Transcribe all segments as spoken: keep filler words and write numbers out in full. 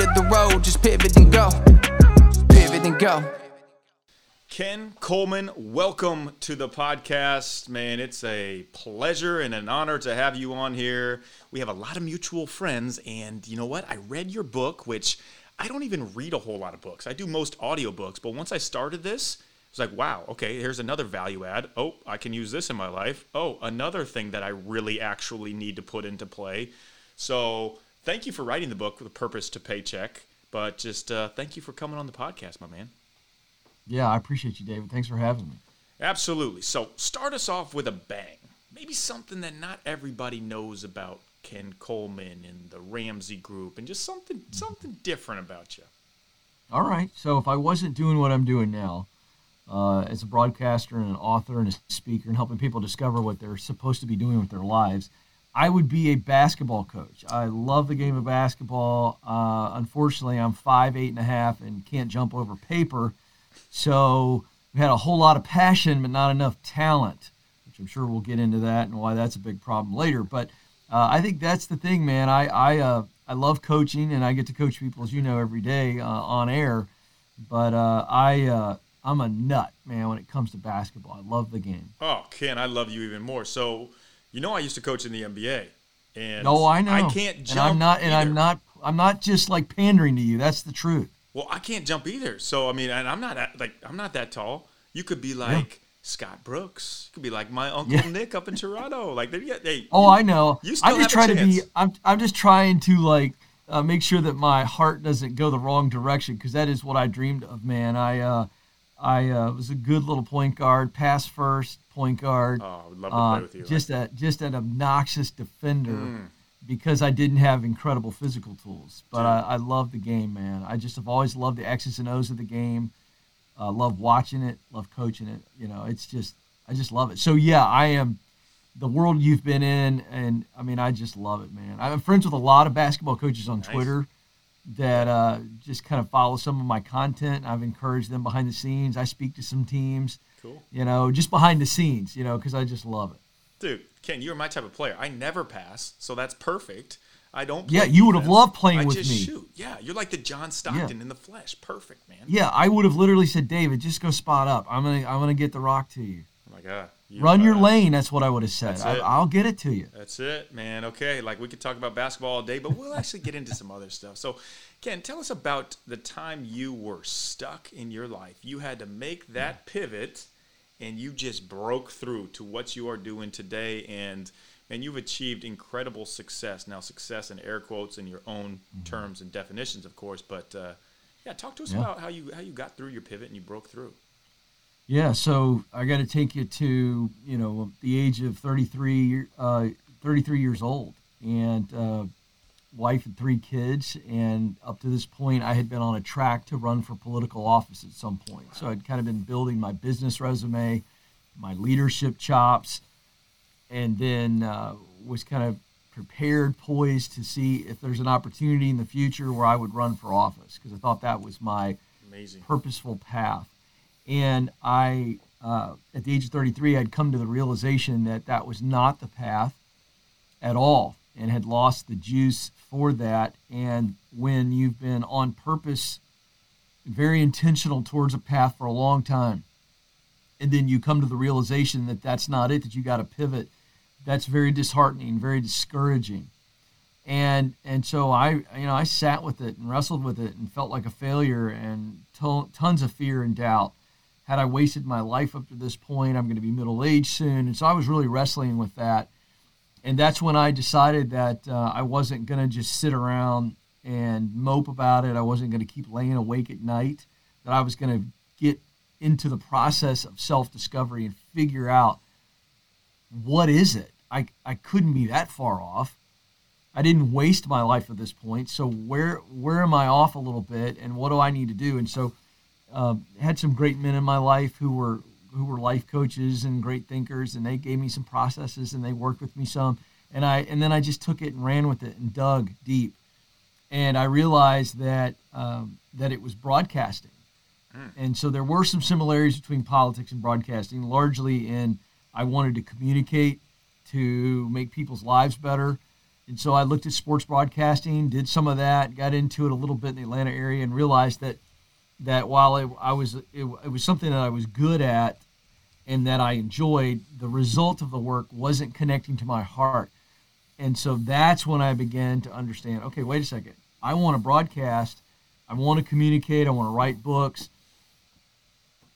end of the road, just pivot and go. Pivot and go. Ken Coleman, welcome to the podcast. Man, it's a pleasure and an honor to have you on here. We have a lot of mutual friends, and you know what? I read your book, which I don't even read a whole lot of books. I do most audiobooks, but once I started this, it's like, wow, okay, here's another value add. Oh, I can use this in my life. Oh, another thing that I really actually need to put into play. So thank you for writing the book, The Purpose to Paycheck, but just uh, thank you for coming on the podcast, my man. Yeah, I appreciate you, David. Thanks for having me. Absolutely. So start us off with a bang. Maybe something that not everybody knows about Ken Coleman and the Ramsey Group, and just something something different about you. All right. So if I wasn't doing what I'm doing now, uh, as a broadcaster and an author and a speaker and helping people discover what they're supposed to be doing with their lives, I would be a basketball coach. I love the game of basketball. Uh, unfortunately, I'm five, eight and a half and can't jump over paper. So we had a whole lot of passion, but not enough talent, which I'm sure we'll get into that and why that's a big problem later. But uh, I think that's the thing, man. I I, uh, I love coaching, and I get to coach people, as you know, every day uh, on air. But uh, I, uh, I'm a nut, man, when it comes to basketball. I love the game. Oh, Ken, I love you even more. So you know I used to coach in the N B A. And no, I know. I can't jump and I'm not, and I'm not, I'm not just like pandering to you. That's the truth. Well, I can't jump either. So, I mean, and I'm not like I'm not that tall. You could be like yeah. Scott Brooks. You could be like my Uncle yeah. Nick up in Toronto. Like they, they Oh, you, I know. You still I'm just have trying a chance. to be I'm I'm just trying to like uh, make sure that my heart doesn't go the wrong direction, because that is what I dreamed of, man. I uh, I uh, was a good little point guard, pass first point guard. Oh, I would love to uh, play with you. Just like. a just an obnoxious defender. Mm. Because I didn't have incredible physical tools. But I, I love the game, man. I just have always loved the X's and O's of the game. I uh, love watching it, love coaching it. You know, it's just, I just love it. So, yeah, I am the world you've been in, and, I mean, I just love it, man. I'm friends with a lot of basketball coaches on nice. Twitter that uh, just kind of follow some of my content. I've encouraged them behind the scenes. I speak to some teams, cool. you know, just behind the scenes, you know, because I just love it. Dude, Ken, you're my type of player. I never pass, so that's perfect. I don't play Yeah, you would have loved playing I with me. I just shoot. Yeah, you're like the John Stockton yeah. in the flesh. Perfect, man. Yeah, I would have literally said, David, just go spot up. I'm going to I'm gonna get the rock to you. Oh, my God. You Run your lane, that's what I would have said. I, I'll get it to you. That's it, man. Okay, like we could talk about basketball all day, but we'll actually get into some other stuff. So, Ken, tell us about the time you were stuck in your life. You had to make that yeah. pivot. And you just broke through to what you are doing today, and man, you've achieved incredible success. Now, success in air quotes in your own mm-hmm. terms and definitions, of course. But uh, yeah, talk to us yeah. about how you how you got through your pivot and you broke through. Yeah, so I got to take you to you know the age of thirty-three, uh, thirty-three years old, and uh, wife and three kids. And up to this point, I had been on a track to run for political office at some point. Wow. So I'd kind of been building my business resume, my leadership chops, and then uh, was kind of prepared, poised to see if there's an opportunity in the future where I would run for office, because I thought that was my Amazing. purposeful path. And I, uh, at the age of thirty-three, I'd come to the realization that that was not the path at all, and had lost the juice for that. And when you've been on purpose, very intentional towards a path for a long time, and then you come to the realization that that's not it, that you got to pivot, that's very disheartening, very discouraging. And and so I you know I sat with it and wrestled with it and felt like a failure and to- tons of fear and doubt. Had I wasted my life up to this point? I'm going to be middle-aged soon. And so I was really wrestling with that. And that's when I decided that uh, I wasn't going to just sit around and mope about it. I wasn't going to keep laying awake at night, that I was going to get into the process of self-discovery and figure out what is it. I, I couldn't be that far off. I didn't waste my life at this point. So where where am I off a little bit, and what do I need to do? And so um, had some great men in my life who were who were life coaches and great thinkers, and they gave me some processes and they worked with me some. And I, and then I just took it and ran with it and dug deep. And I realized that, um, that it was broadcasting. Mm. And so there were some similarities between politics and broadcasting, largely in, I wanted to communicate, to make people's lives better, And so I looked at sports broadcasting, did some of that, got into it a little bit in the Atlanta area, and realized that that while it, I was it, it was something that I was good at and that I enjoyed, the result of the work wasn't connecting to my heart. And so that's when I began to understand, okay, wait a second. I want to broadcast. I want to communicate. I want to write books.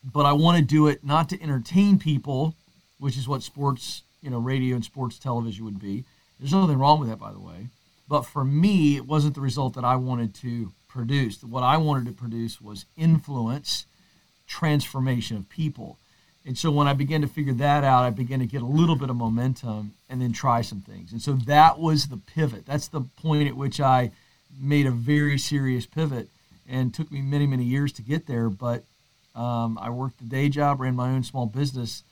But I want to do it not to entertain people, which is what sports, you know, radio and sports television would be. There's nothing wrong with that, by the way. But for me, it wasn't the result that I wanted to produce. What I wanted to produce was influence, transformation of people. And so when I began to figure that out, I began to get a little bit of momentum and then try some things. And so that was the pivot. That's the point at which I made a very serious pivot, and took me many, many years to get there. But um, I worked a day job, ran my own small business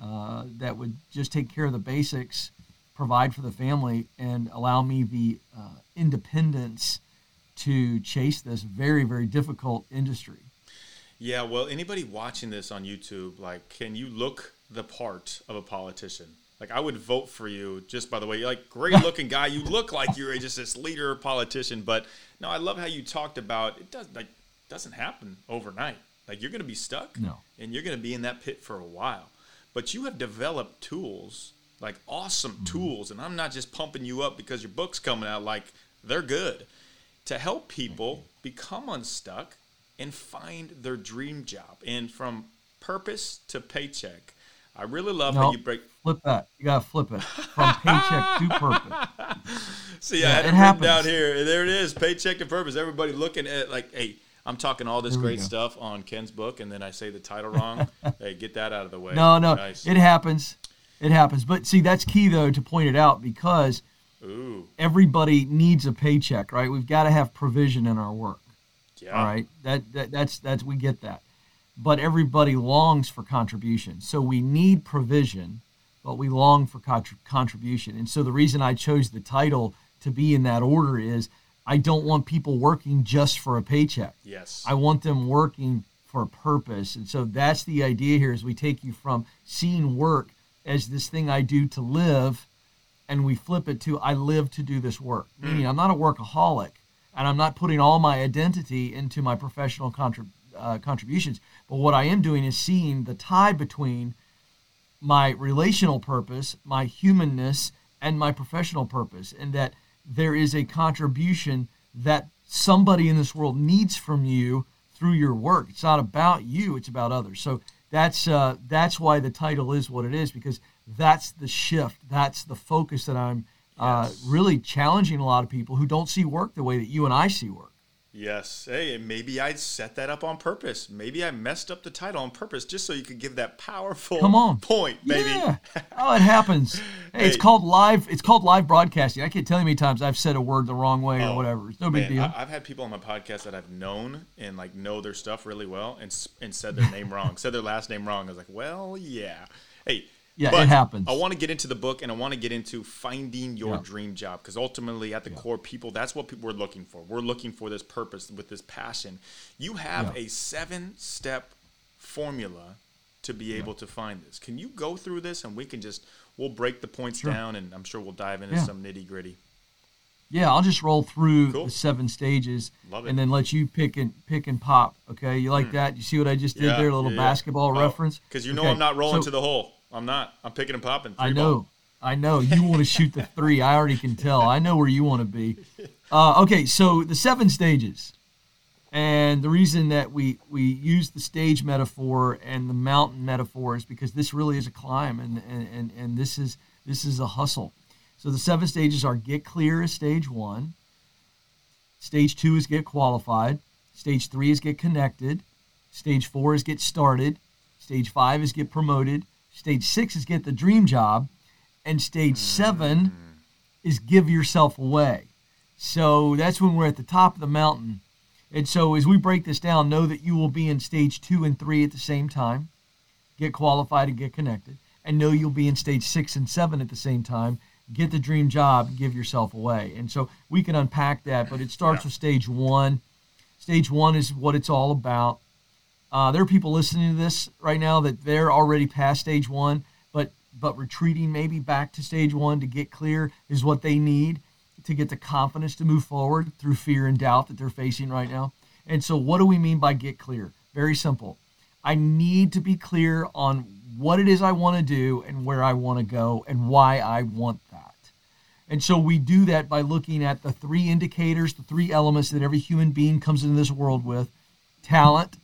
uh, that would just take care of the basics, provide for the family, and allow me the uh, independence to chase this very, very difficult industry. Yeah, well, anybody watching this on YouTube, like, can you look the part of a politician? Like, I would vote for you just by the way. You're like, great-looking guy. You look like you're just this leader politician. But, no, I love how you talked about it does, like, doesn't happen overnight. Like, you're going to be stuck, no. and you're going to be in that pit for a while. But you have developed tools, like awesome mm-hmm. tools, and I'm not just pumping you up because your book's coming out. Like, they're good, to help people become unstuck and find their dream job. And from purpose to paycheck, I really love nope. how you break. Flip that. You got to flip it. From paycheck to purpose. See, yeah, I had it, it happens. Down here. There it is. Paycheck to purpose. Everybody looking at it like, hey, I'm talking all this great go. stuff on Ken's book, and then I say the title wrong. Hey, get that out of the way. No, no. Nice. It happens. It happens. But see, that's key, though, to point it out, because Ooh. everybody needs a paycheck, right? We've got to have provision in our work. Yeah. All right. That, that that's that's we get that. But everybody longs for contribution. So we need provision, but we long for contr- contribution. And so the reason I chose the title to be in that order is I don't want people working just for a paycheck. Yes. I want them working for a purpose. And so that's the idea here, is we take you from seeing work as this thing I do to live, and we flip it to I live to do this work. Mm. Meaning I'm not a workaholic, and I'm not putting all my identity into my professional contribution. Uh, contributions, but what I am doing is seeing the tie between my relational purpose, my humanness, and my professional purpose, and that there is a contribution that somebody in this world needs from you through your work. It's not about you, it's about others. So that's uh, that's why the title is what it is, because that's the shift, that's the focus that I'm uh, yes. really challenging a lot of people who don't see work the way that you and I see work. Yes. Hey, maybe I set that up on purpose. Maybe I messed up the title on purpose just so you could give that powerful Come on. point, baby. Yeah. Oh, it happens. Hey, hey, it's called live. It's called live broadcasting. I can't tell you how many times I've said a word the wrong way oh, or whatever. It's no man, big deal. I've had people on my podcast that I've known and like know their stuff really well and and said their name wrong, said their last name wrong. I was like, well, yeah. Hey. Yeah, but it happens. I want to get into the book, and I want to get into finding your yeah. dream job, because ultimately at the yeah. core, people, that's what people we're looking for. We're looking for this purpose with this passion. You have yeah. a seven-step formula to be yeah. able to find this. Can you go through this, and we can just – we'll break the points sure. down, and I'm sure we'll dive into yeah. some nitty-gritty. Yeah, I'll just roll through cool. the seven stages and then let you pick and pick and pop, okay? You like mm. that? You see what I just did yeah, there, a little yeah, basketball yeah. reference? Because you know okay. I'm not rolling so, to the hole. I'm not. I'm picking and popping. Three I know. Ball. I know. You want to shoot the three. I already can tell. I know where you want to be. Uh, okay, so the seven stages. And the reason that we, we use the stage metaphor and the mountain metaphor is because this really is a climb, and, and, and, and this is this is a hustle. So the seven stages are: get clear is stage one. Stage two is get qualified. Stage three is get connected. Stage four is get started. Stage five is get promoted. Stage six is get the dream job, and stage seven is give yourself away. So that's when we're at the top of the mountain. And so as we break this down, know that you will be in stage two and three at the same time, get qualified and get connected, and know you'll be in stage six and seven at the same time, get the dream job, give yourself away. And so we can unpack that, but it starts yeah. with stage one. Stage one is what it's all about. Uh, there are people listening to this right now that they're already past stage one, but but retreating maybe back to stage one to get clear is what they need. to get the confidence to move forward through fear and doubt that they're facing right now. And so what do we mean by get clear? Very simple. I need to be clear on what it is I want to do and where I want to go and why I want that. And so we do that by looking at the three indicators, the three elements that every human being comes into this world with. Talent.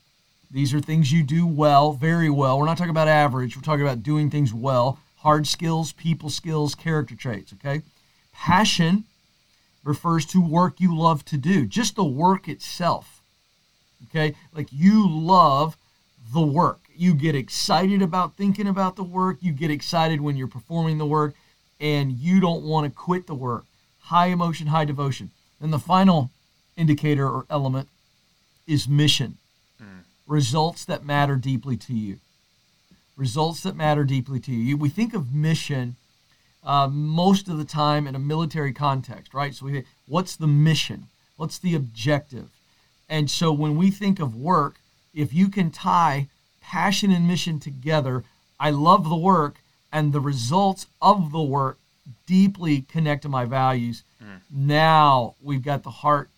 These are things you do well, very well. We're not talking about average. We're talking about doing things well. Hard skills, people skills, character traits, okay? Passion refers to work you love to do, just the work itself, okay? Like you love the work. You get excited about thinking about the work. You get excited when you're performing the work, and you don't want to quit the work. High emotion, high devotion. And the final indicator or element is mission. Mm. Results that matter deeply to you. Results that matter deeply to you. We think of mission uh, most of the time in a military context, right? So we think, what's the mission? What's the objective? And so when we think of work, if you can tie passion and mission together, I love the work and the results of the work deeply connect to my values. Mm. Now we've got the heart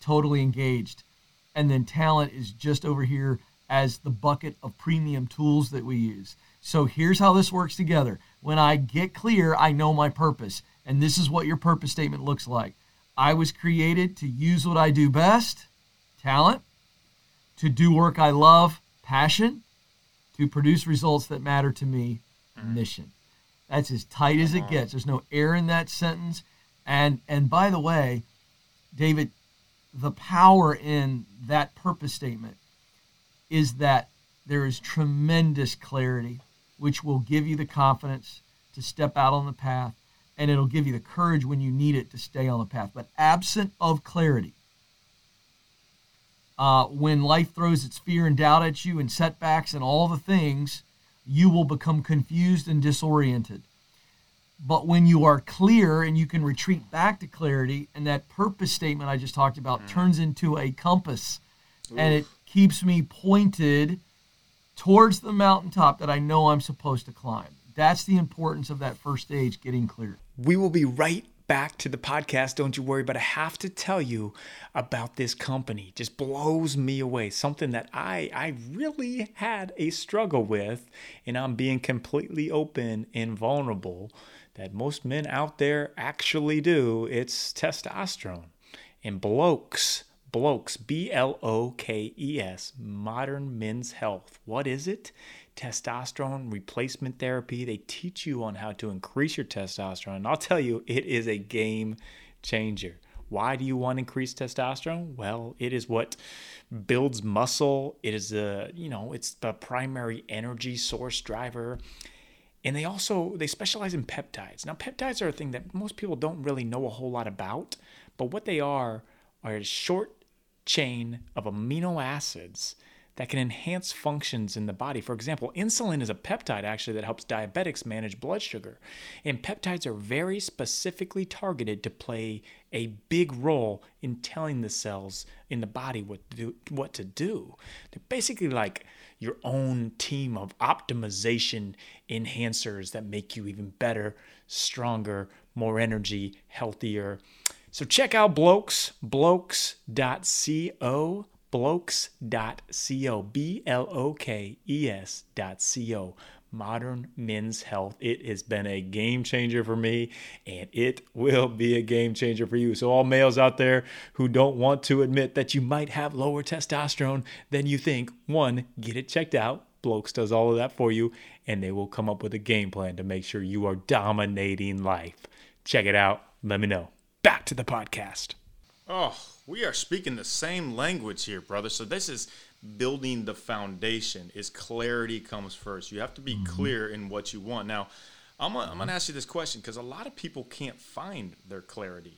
totally engaged. And then talent is just over here as the bucket of premium tools that we use. So here's how this works together. When I get clear, I know my purpose. And this is what your purpose statement looks like. I was created to use what I do best, talent, to do work I love, passion, to produce results that matter to me, mission. That's as tight as it gets. There's no air in that sentence. And and by the way, David, the power in that purpose statement is that there is tremendous clarity, which will give you the confidence to step out on the path, and it'll give you the courage when you need it to stay on the path. But absent of clarity, uh, when life throws its fear and doubt at you and setbacks and all the things, you will become confused and disoriented. But when you are clear and you can retreat back to clarity, and that purpose statement I just talked about mm. turns into a compass. Oof. And it keeps me pointed towards the mountaintop that I know I'm supposed to climb. That's the importance of that first stage, getting clear. We will be right back to the podcast, don't you worry, but I have to tell you about this company. It just blows me away. Something that I, I really had a struggle with, and I'm being completely open and vulnerable that most men out there actually do. It's testosterone. And Blokes, Blokes, B L O K E S, Modern Men's Health. What is it? Testosterone replacement therapy. They teach you on how to increase your testosterone. And I'll tell you, it is a game changer. Why do you want to increase testosterone? Well, it is what builds muscle. It is a, you know, it's the primary energy source driver. And they also, they specialize in peptides. Now, peptides are a thing that most people don't really know a whole lot about, but what they are are a short chain of amino acids that can enhance functions in the body. For example, insulin is a peptide actually that helps diabetics manage blood sugar. And peptides are very specifically targeted to play a big role in telling the cells in the body what to do. What to do. They're basically like your own team of optimization enhancers that make you even better, stronger, more energy, healthier. So check out Blokes, blokes dot co. Blokes dot co, B L O K E S dot co, Modern Men's Health. It has been a game changer for me, and it will be a game changer for you. So all males out there who don't want to admit that you might have lower testosterone than you think, one, get it checked out. Blokes does all of that for you, and they will come up with a game plan to make sure you are dominating life. Check it out. Let me know. Back to the podcast. Oh, we are speaking the same language here, brother. So this is building the foundation. Is clarity comes first. You have to be mm-hmm. clear in what you want. Now, I'm gonna, I'm gonna ask you this question because a lot of people can't find their clarity,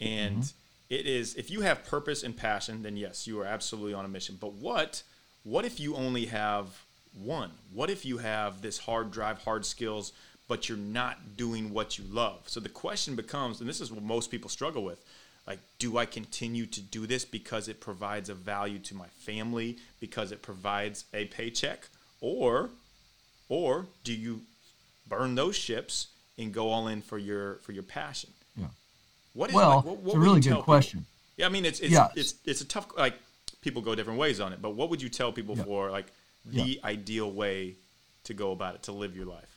and mm-hmm. it is if you have purpose and passion, then yes, you are absolutely on a mission. But what what if you only have one? What if you have this hard drive, hard skills, but you're not doing what you love? So the question becomes, and this is what most people struggle with. Like, do I continue to do this because it provides a value to my family, because it provides a paycheck? Or or do you burn those ships and go all in for your for your passion? Yeah. What is well, like, what, what it's a really good people? question. Yeah, I mean, it's it's, yes. it's it's it's a tough, like, people go different ways on it. But what would you tell people yeah. for, like, the yeah. ideal way to go about it, to live your life?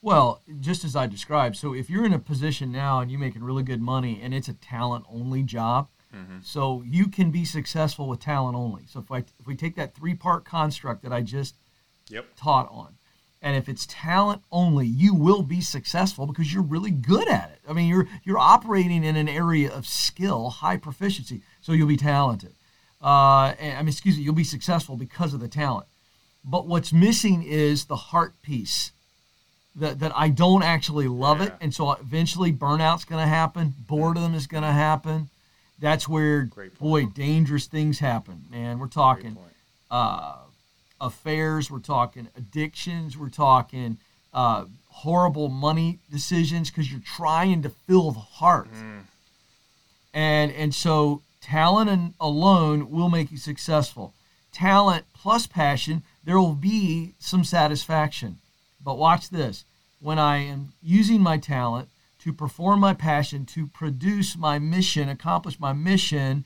Well, just as I described, so if you're in a position now and you're making really good money and it's a talent-only job, mm-hmm. so you can be successful with talent only. So if I, if we take that three-part construct that I just yep. taught on, and if it's talent only, you will be successful because you're really good at it. I mean, you're you're operating in an area of skill, high proficiency, so you'll be talented. Uh, and, I mean, excuse me, you'll be successful because of the talent. But what's missing is the heart piece, that that I don't actually love yeah. it, and so eventually burnout's going to happen, boredom yeah. is going to happen. That's where, boy, dangerous things happen, man. We're talking uh, affairs. We're talking addictions. We're talking uh, horrible money decisions because you're trying to fill the heart. Mm. And and so talent and alone will make you successful. Talent plus passion, there will be some satisfaction. But watch this. When I am using my talent to perform my passion, to produce my mission, accomplish my mission,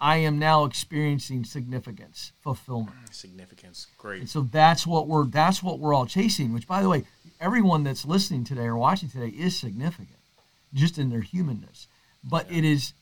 I am now experiencing significance, fulfillment. Significance, great. And so that's what we're that's what we're all chasing, which, by the way, everyone that's listening today or watching today is significant, just in their humanness. But yeah. it is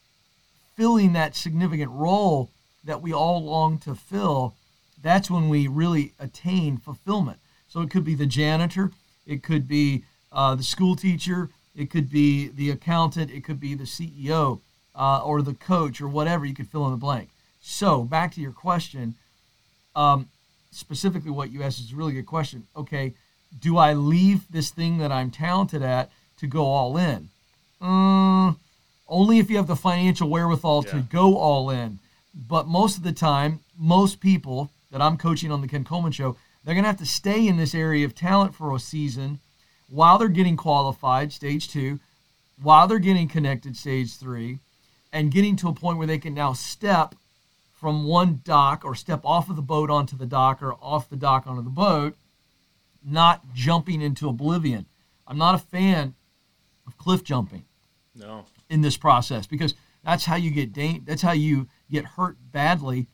filling that significant role that we all long to fill. That's when we really attain fulfillment. So it could be the janitor, it could be uh, the school teacher, it could be the accountant, it could be the C E O uh, or the coach or whatever. You could fill in the blank. So back to your question, um, specifically what you asked is a really good question. Okay, do I leave this thing that I'm talented at to go all in? Um, only if you have the financial wherewithal yeah. to go all in. But most of the time, most people that I'm coaching on the Ken Coleman Show, they're going to have to stay in this area of talent for a season while they're getting qualified, stage two, while they're getting connected, stage three, and getting to a point where they can now step from one dock or step off of the boat onto the dock or off the dock onto the boat, not jumping into oblivion. I'm not a fan of cliff jumping no. in this process, because that's how you get da- that's how you get hurt badly.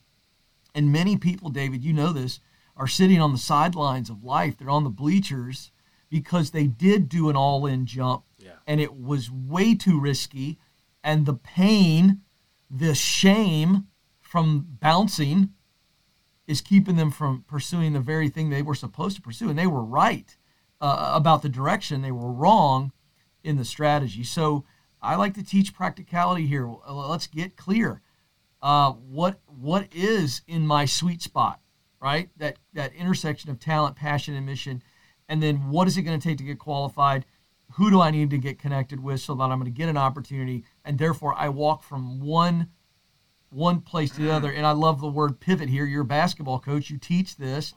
And many people, David, you know this, are sitting on the sidelines of life. They're on the bleachers because they did do an all-in jump, yeah. and it was way too risky, and the pain, the shame from bouncing is keeping them from pursuing the very thing they were supposed to pursue, and they were right uh, about the direction. They were wrong in the strategy. So I like to teach practicality here. Let's get clear. Uh, what what is in my sweet spot, right? That, that intersection of talent, passion, and mission. And then what is it going to take to get qualified? Who do I need to get connected with so that I'm going to get an opportunity? And therefore, I walk from one one place to the other. And I love the word pivot here. You're a basketball coach. You teach this.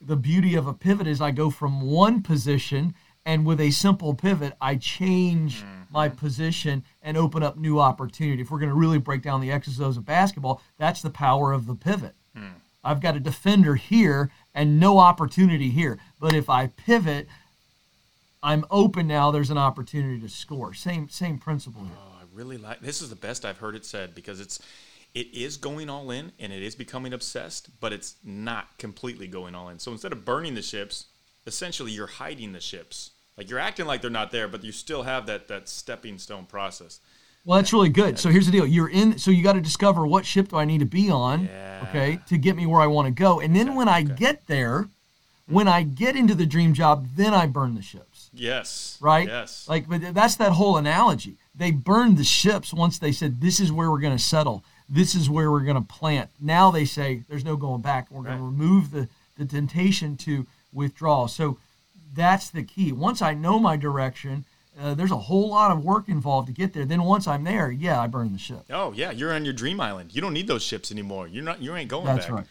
The beauty of a pivot is I go from one position, and with a simple pivot, I change my position and open up new opportunity. If we're going to really break down the X's and O's of basketball, that's the power of the pivot. Hmm. I've got a defender here and no opportunity here. But if I pivot, I'm open now. There's an opportunity to score. Same same principle here. Oh, I really like this. Is the best I've heard it said, because it's it is going all in and it is becoming obsessed, but it's not completely going all in. So instead of burning the ships, essentially you're hiding the ships. Like you're acting like they're not there, but you still have that that stepping stone process. Well, that's really good. So here's the deal. You're in. So you got to discover, what ship do I need to be on, yeah. okay, to get me where I want to go. And then exactly. when I okay. get there, when I get into the dream job, then I burn the ships. Yes. Right? Yes. Like, but that's that whole analogy. They burned the ships once they said, this is where we're going to settle. This is where we're going to plant. Now they say, there's no going back. We're right. going to remove the, the temptation to withdraw. So that's the key. Once I know my direction, Uh, there's a whole lot of work involved to get there. Then once I'm there, yeah, I burn the ship. Oh yeah, you're on your dream island. You don't need those ships anymore. You're not. You ain't going back. That's right.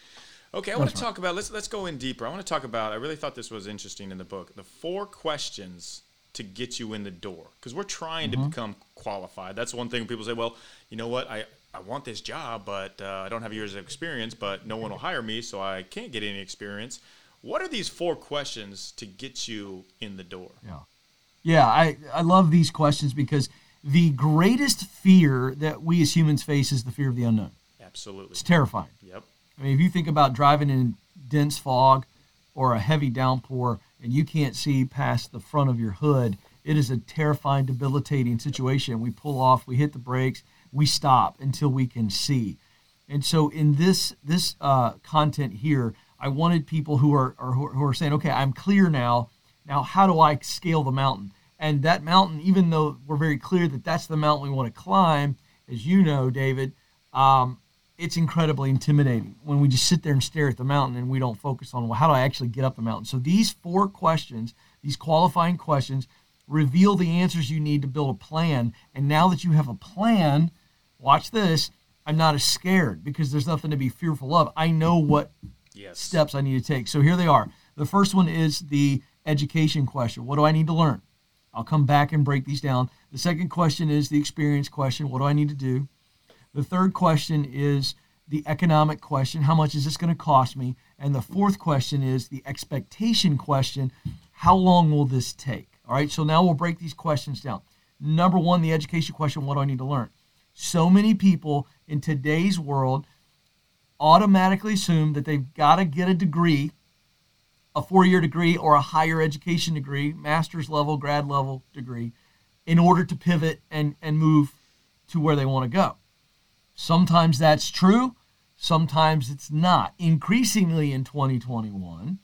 Okay, I want to talk about. Let's let's go in deeper. I want to talk about. I really thought this was interesting in the book. The four questions to get you in the door, because we're trying mm-hmm. to become qualified. That's one thing people say. Well, you know what? I I want this job, but uh, I don't have years of experience. But no one will hire me, so I can't get any experience. What are these four questions to get you in the door? Yeah. Yeah, I, I love these questions because the greatest fear that we as humans face is the fear of the unknown. Absolutely. It's terrifying. Yep. I mean, if you think about driving in dense fog or a heavy downpour and you can't see past the front of your hood, it is a terrifying, debilitating situation. Yep. We pull off, we hit the brakes, we stop until we can see. And so in this this uh, content here, I wanted people who are, are who are saying, okay, I'm clear now. Now, how do I scale the mountain? And that mountain, even though we're very clear that that's the mountain we want to climb, as you know, David, um, it's incredibly intimidating when we just sit there and stare at the mountain and we don't focus on, well, how do I actually get up the mountain? So these four questions, these qualifying questions, reveal the answers you need to build a plan. And now that you have a plan, watch this, I'm not as scared because there's nothing to be fearful of. I know what yes. steps I need to take. So here they are. The first one is the education question. What do I need to learn? I'll come back and break these down. The second question is the experience question. What do I need to do? The third question is the economic question. How much is this going to cost me? And the fourth question is the expectation question. How long will this take? All right, so now we'll break these questions down. Number one, the education question, what do I need to learn? So many people in today's world automatically assume that they've got to get a degree, a four-year degree or a higher education degree, master's level, grad level degree, in order to pivot and, and move to where they want to go. Sometimes that's true. Sometimes it's not. Increasingly in twenty twenty-one,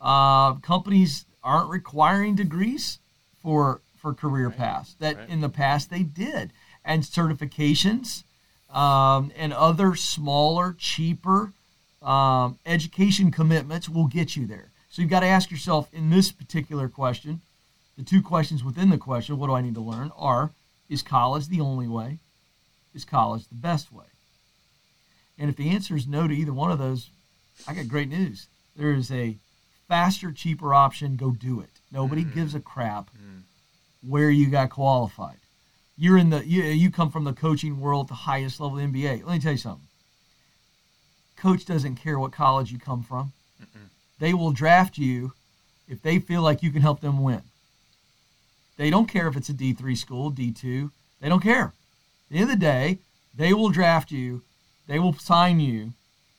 uh, companies aren't requiring degrees for for career right. paths that right. in the past they did. And certifications um, and other smaller, cheaper um, education commitments will get you there. So you've got to ask yourself in this particular question, the two questions within the question, what do I need to learn, are, is college the only way? Is college the best way? And if the answer is no to either one of those, I got great news. There is a faster, cheaper option. Go do it. Nobody mm. gives a crap mm. where you got qualified. You're in the you, you come from the coaching world, the highest level of the N B A. Let me tell you something. Coach doesn't care what college you come from. Mm-mm. They will draft you if they feel like you can help them win. They don't care if it's a D three school, D two. They don't care. At the end of the day, they will draft you, they will sign you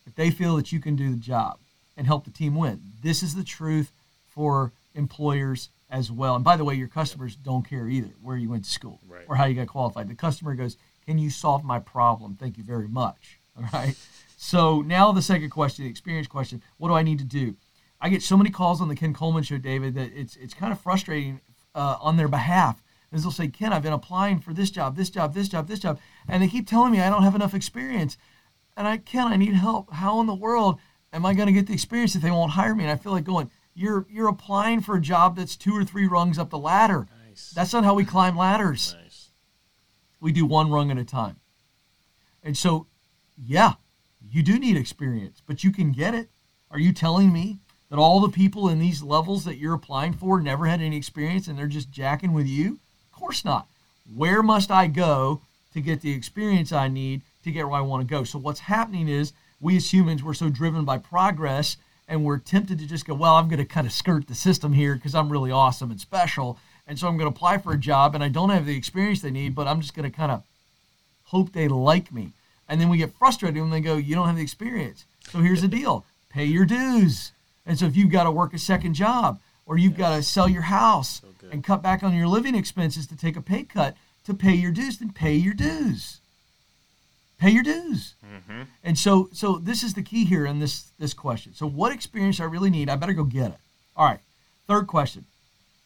if they feel that you can do the job and help the team win. This is the truth for employers as well. And by the way, your customers yep. don't care either where you went to school right. or how you got qualified. The customer goes, can you solve my problem? Thank you very much. All right. So now the second question, the experience question, what do I need to do? I get so many calls on the Ken Coleman Show, David, that it's it's kind of frustrating uh, on their behalf. Because they'll say, Ken, I've been applying for this job, this job, this job, this job. And they keep telling me I don't have enough experience. And I, Ken, I need help. How in the world am I going to get the experience if they won't hire me? And I feel like going, you're you're applying for a job that's two or three rungs up the ladder. Nice. That's not how we climb ladders. Nice. We do one rung at a time. And so, yeah, you do need experience, but you can get it. Are you telling me that all the people in these levels that you're applying for never had any experience and they're just jacking with you? Of course not. Where must I go to get the experience I need to get where I want to go? So what's happening is we as humans, we're so driven by progress and we're tempted to just go, well, I'm going to kind of skirt the system here because I'm really awesome and special. And so I'm going to apply for a job and I don't have the experience they need, but I'm just going to kind of hope they like me. And then we get frustrated when they go, you don't have the experience. So here's the deal. Pay your dues. And so if you've got to work a second job, or you've yes. got to sell your house so and cut back on your living expenses to take a pay cut to pay your dues, then pay your dues. Pay your dues. Mm-hmm. And so so this is the key here in this, this question. So what experience I really need, I better go get it. All right, third question.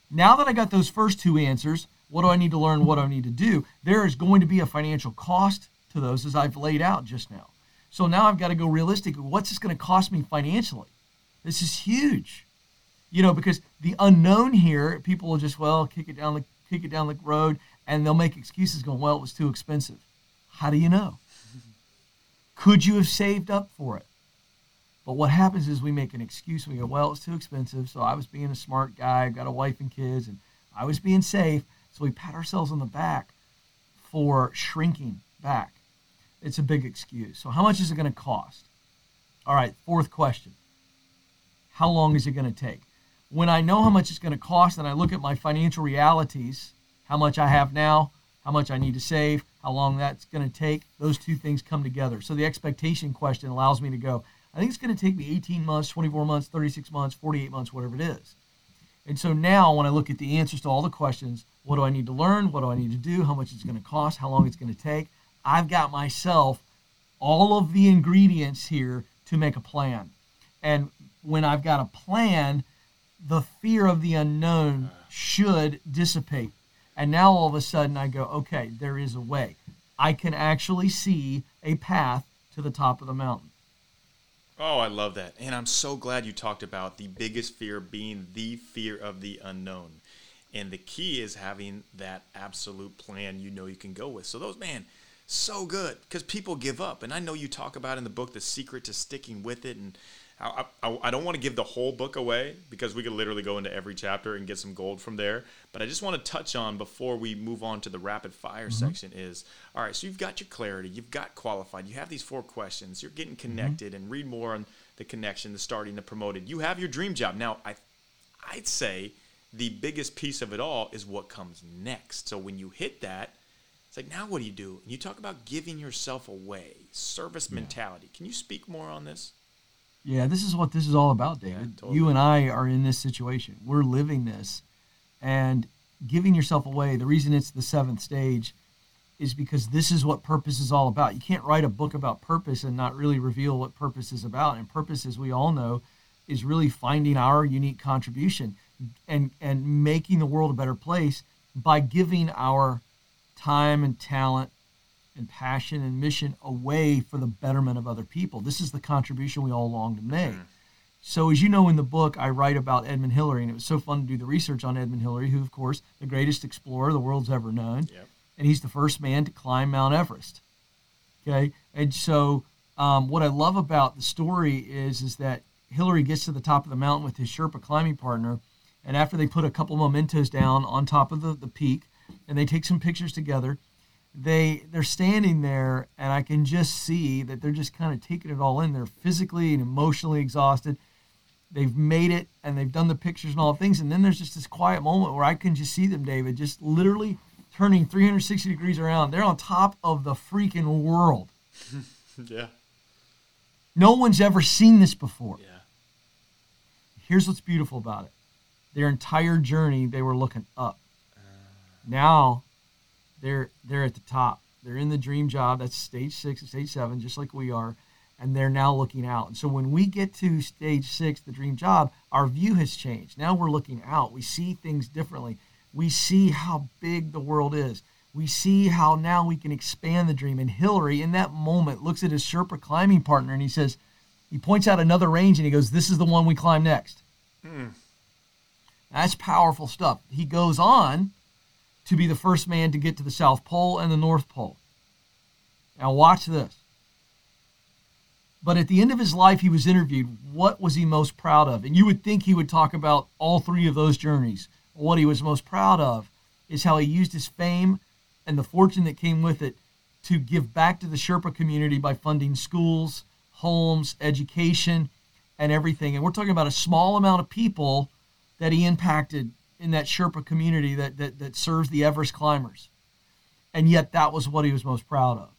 Now that I got those first two answers, what do I need to learn, what do I need to do, there is going to be a financial cost to those as I've laid out just now. So now I've got to go realistic. What's this going to cost me financially? This is huge. You know, because the unknown here, people will just, well, kick it down the kick it down the road, and they'll make excuses going, well, it was too expensive. How do you know? Could you have saved up for it? But what happens is we make an excuse. We go, well, it's too expensive, so I was being a smart guy. I've got a wife and kids, and I was being safe. So we pat ourselves on the back for shrinking back. It's a big excuse. So how much is it going to cost? All right, fourth question. How long is it going to take? When I know how much it's going to cost and I look at my financial realities, how much I have now, how much I need to save, how long that's going to take. Those two things come together. So the expectation question allows me to go, I think it's going to take me eighteen months, twenty-four months, thirty-six months, forty-eight months, whatever it is. And so now when I look at the answers to all the questions, what do I need to learn? What do I need to do? How much it's going to cost? How long it's going to take? I've got myself all of the ingredients here to make a plan. And when I've got a plan, the fear of the unknown should dissipate. And now all of a sudden I go, okay, there is a way. I can actually see a path to the top of the mountain. Oh, I love that. And I'm so glad you talked about the biggest fear being the fear of the unknown. And the key is having that absolute plan you know you can go with. So those, man, so good, because people give up. And I know you talk about in the book the secret to sticking with it. And I, I, I don't want to give the whole book away because we could literally go into every chapter and get some gold from there. But I just want to touch on before we move on to the rapid fire mm-hmm. section is, all right, so you've got your clarity. You've got qualified. You have these four questions. You're getting connected mm-hmm. and read more on the connection, the starting, the promoted. You have your dream job. Now, I, I'd say the biggest piece of it all is what comes next. So when you hit that, it's like, now what do you do? And you talk about giving yourself away, service yeah. mentality. Can you speak more on this? Yeah, this is what this is all about, David. Yeah, totally. You and I are in this situation. We're living this. And giving yourself away, the reason it's the seventh stage is because this is what purpose is all about. You can't write a book about purpose and not really reveal what purpose is about. And purpose, as we all know, is really finding our unique contribution. And, and making the world a better place by giving our time and talent and passion and mission away for the betterment of other people. This is the contribution we all long to make. Mm-hmm. So as you know, in the book, I write about Edmund Hillary, and it was so fun to do the research on Edmund Hillary, who, of course, the greatest explorer the world's ever known, yep. and he's the first man to climb Mount Everest. Okay, and so um, what I love about the story is, is that Hillary gets to the top of the mountain with his Sherpa climbing partner, and after they put a couple mementos down on top of the, the peak, and they take some pictures together, they, they're standing there, and I can just see that they're just kind of taking it all in. They're physically and emotionally exhausted. They've made it, and they've done the pictures and all the things, and then there's just this quiet moment where I can just see them, David, just literally turning three hundred sixty degrees around. They're on top of the freaking world. Yeah. No one's ever seen this before. Yeah. Here's what's beautiful about it. Their entire journey, they were looking up. Uh, now they're they're at the top. They're in the dream job. That's stage six and stage seven, just like we are. And they're now looking out. And so when we get to stage six, the dream job, our view has changed. Now we're looking out. We see things differently. We see how big the world is. We see how now we can expand the dream. And Hillary, in that moment, looks at his Sherpa climbing partner, and he says, he points out another range, and he goes, this is the one we climb next. Mm. That's powerful stuff. He goes on to be the first man to get to the South Pole and the North Pole. Now watch this. But at the end of his life, he was interviewed. What was he most proud of? And you would think he would talk about all three of those journeys. What he was most proud of is how he used his fame and the fortune that came with it to give back to the Sherpa community by funding schools, homes, education, and everything. And we're talking about a small amount of people that he impacted in that Sherpa community that, that that serves the Everest climbers. And yet that was what he was most proud of.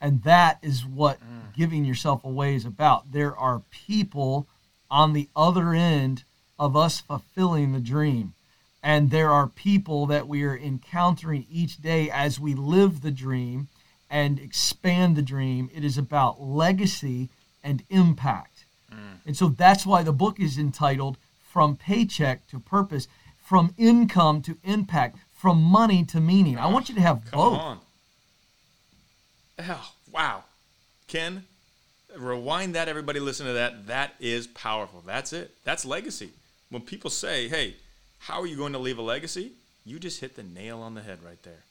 And that is what mm. giving yourself away is about. There are people on the other end of us fulfilling the dream. And there are people that we are encountering each day as we live the dream and expand the dream. It is about legacy and impact. Mm. And so that's why the book is entitled From Paycheck to Purpose, From Income to Impact, From Money to Meaning. I want you to have Come both. On. Oh, wow. Ken, rewind that. Everybody listen to that. That is powerful. That's it. That's legacy. When people say, hey, how are you going to leave a legacy? You just hit the nail on the head right there.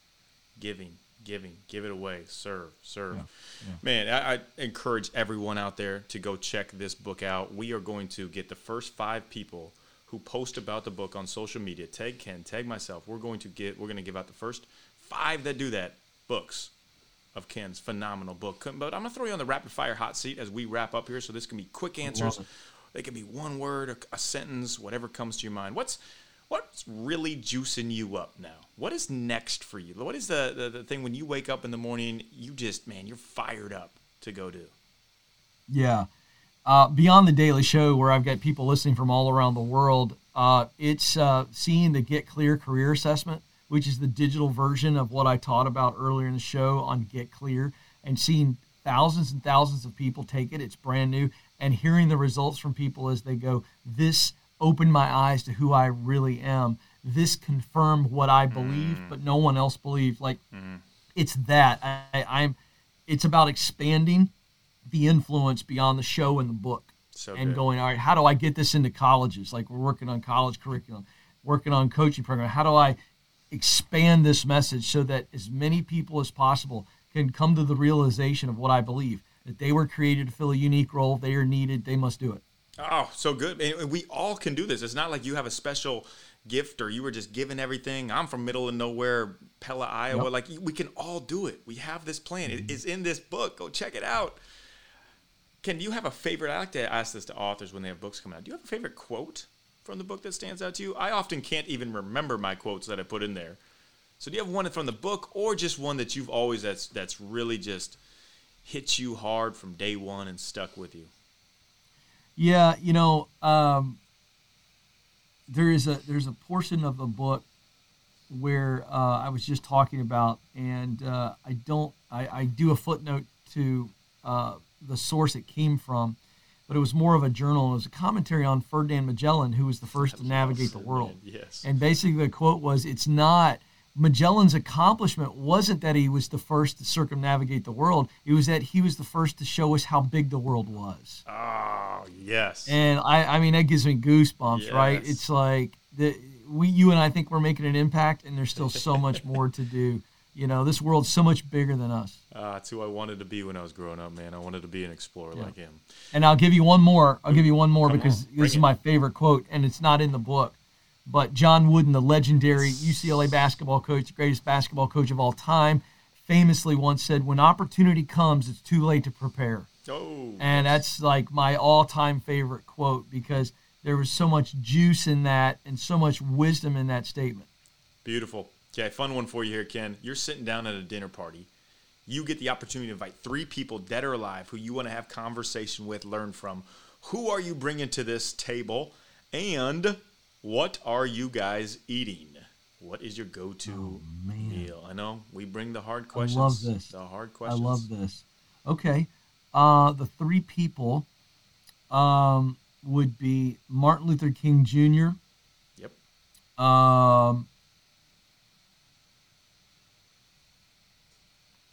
Giving, giving, give it away, serve, serve. Yeah, yeah. Man, I, I encourage everyone out there to go check this book out. We are going to get the first five people who post about the book on social media, tag Ken, tag myself. We're going to get, we're going to give out the first five that do that, books of Ken's phenomenal book. But I'm going to throw you on the rapid fire hot seat as we wrap up here. So this can be quick answers. They can be one word, a sentence, whatever comes to your mind. What's what's really juicing you up now? What is next for you? What is the, the, the thing when you wake up in the morning, you just, man, you're fired up to go do? Yeah. Uh, beyond the Daily Show, where I've got people listening from all around the world, uh, it's uh, seeing the Get Clear Career Assessment, which is the digital version of what I taught about earlier in the show on Get Clear, and seeing thousands and thousands of people take it. It's brand new. And hearing the results from people as they go, this opened my eyes to who I really am. This confirmed what I believe, but no one else believed. Like, mm-hmm. it's that. I, I'm. It's about expanding the influence beyond the show and the book. So and good. Going, all right, how do I get this into colleges? Like, we're working on college curriculum, working on coaching program. How do I expand this message so that as many people as possible can come to the realization of what I believe, that they were created to fill a unique role, they are needed, they must do it. Oh, so good. And we all can do this. It's not like you have a special gift or you were just given everything. I'm from middle of nowhere, Pella, Iowa. Yep. Like, we can all do it. We have this plan. Mm-hmm. It is in this book. Go check it out. Ken, do you have a favorite? I like to ask this to authors when they have books coming out. Do you have a favorite quote from the book that stands out to you? I often can't even remember my quotes that I put in there. So do you have one from the book or just one that you've always, that's that's really just hit you hard from day one and stuck with you? Yeah, you know, um, there is a there's a portion of the book where uh, I was just talking about, and uh, I don't I, I do a footnote to uh, the source it came from, but it was more of a journal. And it was a commentary on Ferdinand Magellan, who was the first That's to navigate awesome, the world. Man. Yes, and basically the quote was, "It's not Magellan's accomplishment wasn't that he was the first to circumnavigate the world. It was that he was the first to show us how big the world was." Oh, yes. And I, I mean, that gives me goosebumps, yes. right? It's like the, we, you and I think we're making an impact, and there's still so much more to do. You know, this world's so much bigger than us. Uh, that's who I wanted to be when I was growing up, man. I wanted to be an explorer yeah. like him. And I'll give you one more. I'll give you one more Come because on. This is my favorite quote, and it's not in the book. But John Wooden, the legendary U C L A basketball coach, the greatest basketball coach of all time, famously once said, "When opportunity comes, it's too late to prepare." Oh, and that's like my all-time favorite quote because there was so much juice in that and so much wisdom in that statement. Beautiful. Okay, fun one for you here, Ken. You're sitting down at a dinner party. You get the opportunity to invite three people, dead or alive, who you want to have conversation with, learn from. Who are you bringing to this table? And what are you guys eating? What is your go-to oh, meal? I know we bring the hard questions. I love this. The hard questions. I love this. Okay, uh, the three people um, would be Martin Luther King Junior Yep. Um,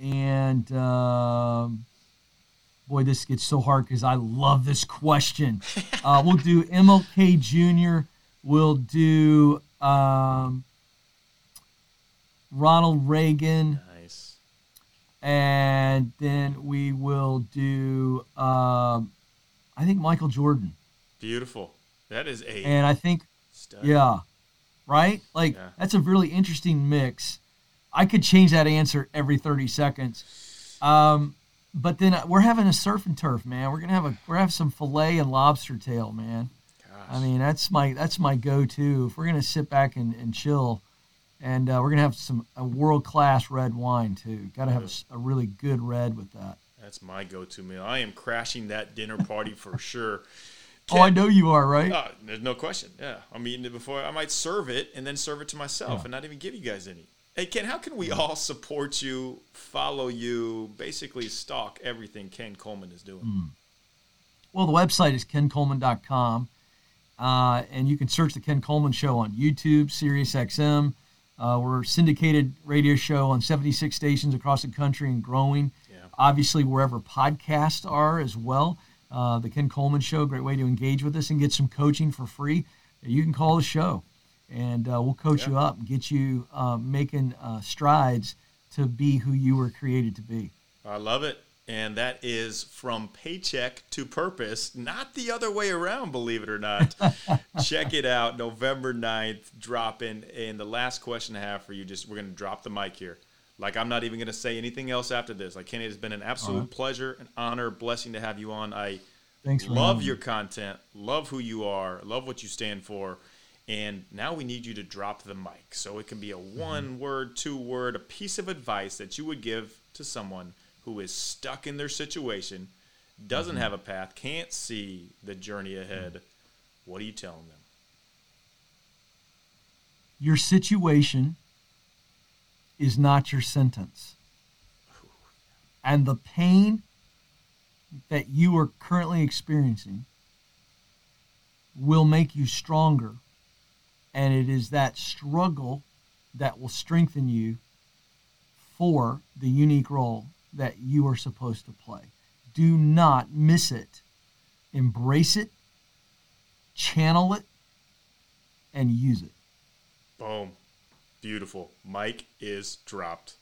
and um, boy, this gets so hard because I love this question. Uh, we'll do M L K Junior We'll do um, Ronald Reagan. Nice. And then we will do, um, I think, Michael Jordan. Beautiful. That is a And I think, stud. yeah, right? Like, yeah. that's a really interesting mix. I could change that answer every thirty seconds. Um, but then we're having a surf and turf, man. We're going to have a we're have some filet and lobster tail, man. I mean, that's my that's my go-to. If we're going to sit back and, and chill, and uh, we're going to have some a world-class red wine, too. Got to have a, a really good red with that. That's my go-to meal. I am crashing that dinner party for sure. Ken, oh, I know you are, right? Uh, there's no question. Yeah, I'm eating it before. I might serve it and then serve it to myself yeah. and not even give you guys any. Hey, Ken, how can we all support you, follow you, basically stalk everything Ken Coleman is doing? Mm. Well, the website is ken coleman dot com. Uh, and you can search The Ken Coleman Show on YouTube, Sirius X M. Uh, we're a syndicated radio show on seventy-six stations across the country and growing. Yeah. Obviously, wherever podcasts are as well. Uh, the Ken Coleman Show, great way to engage with us and get some coaching for free. You can call the show, and uh, we'll coach yeah. you up and get you uh, making uh, strides to be who you were created to be. I love it. And that is From Paycheck to Purpose, not the other way around, believe it or not. Check it out, November ninth, drop in. And the last question I have for you, just we're going to drop the mic here. Like, I'm not even going to say anything else after this. Like, Kenny, it has been an absolute right. pleasure, an honor, blessing to have you on. I Thanks for love your me. content, love who you are, love what you stand for. And now we need you to drop the mic. So it can be a one word, two word, a piece of advice that you would give to someone who is stuck in their situation, doesn't mm-hmm. have a path, can't see the journey ahead. Mm-hmm. What are you telling them? Your situation is not your sentence. Ooh. And the pain that you are currently experiencing will make you stronger. And it is that struggle that will strengthen you for the unique role that you are supposed to play. Do not miss it. Embrace it, channel it, and use it. Boom. Beautiful. Mic is dropped.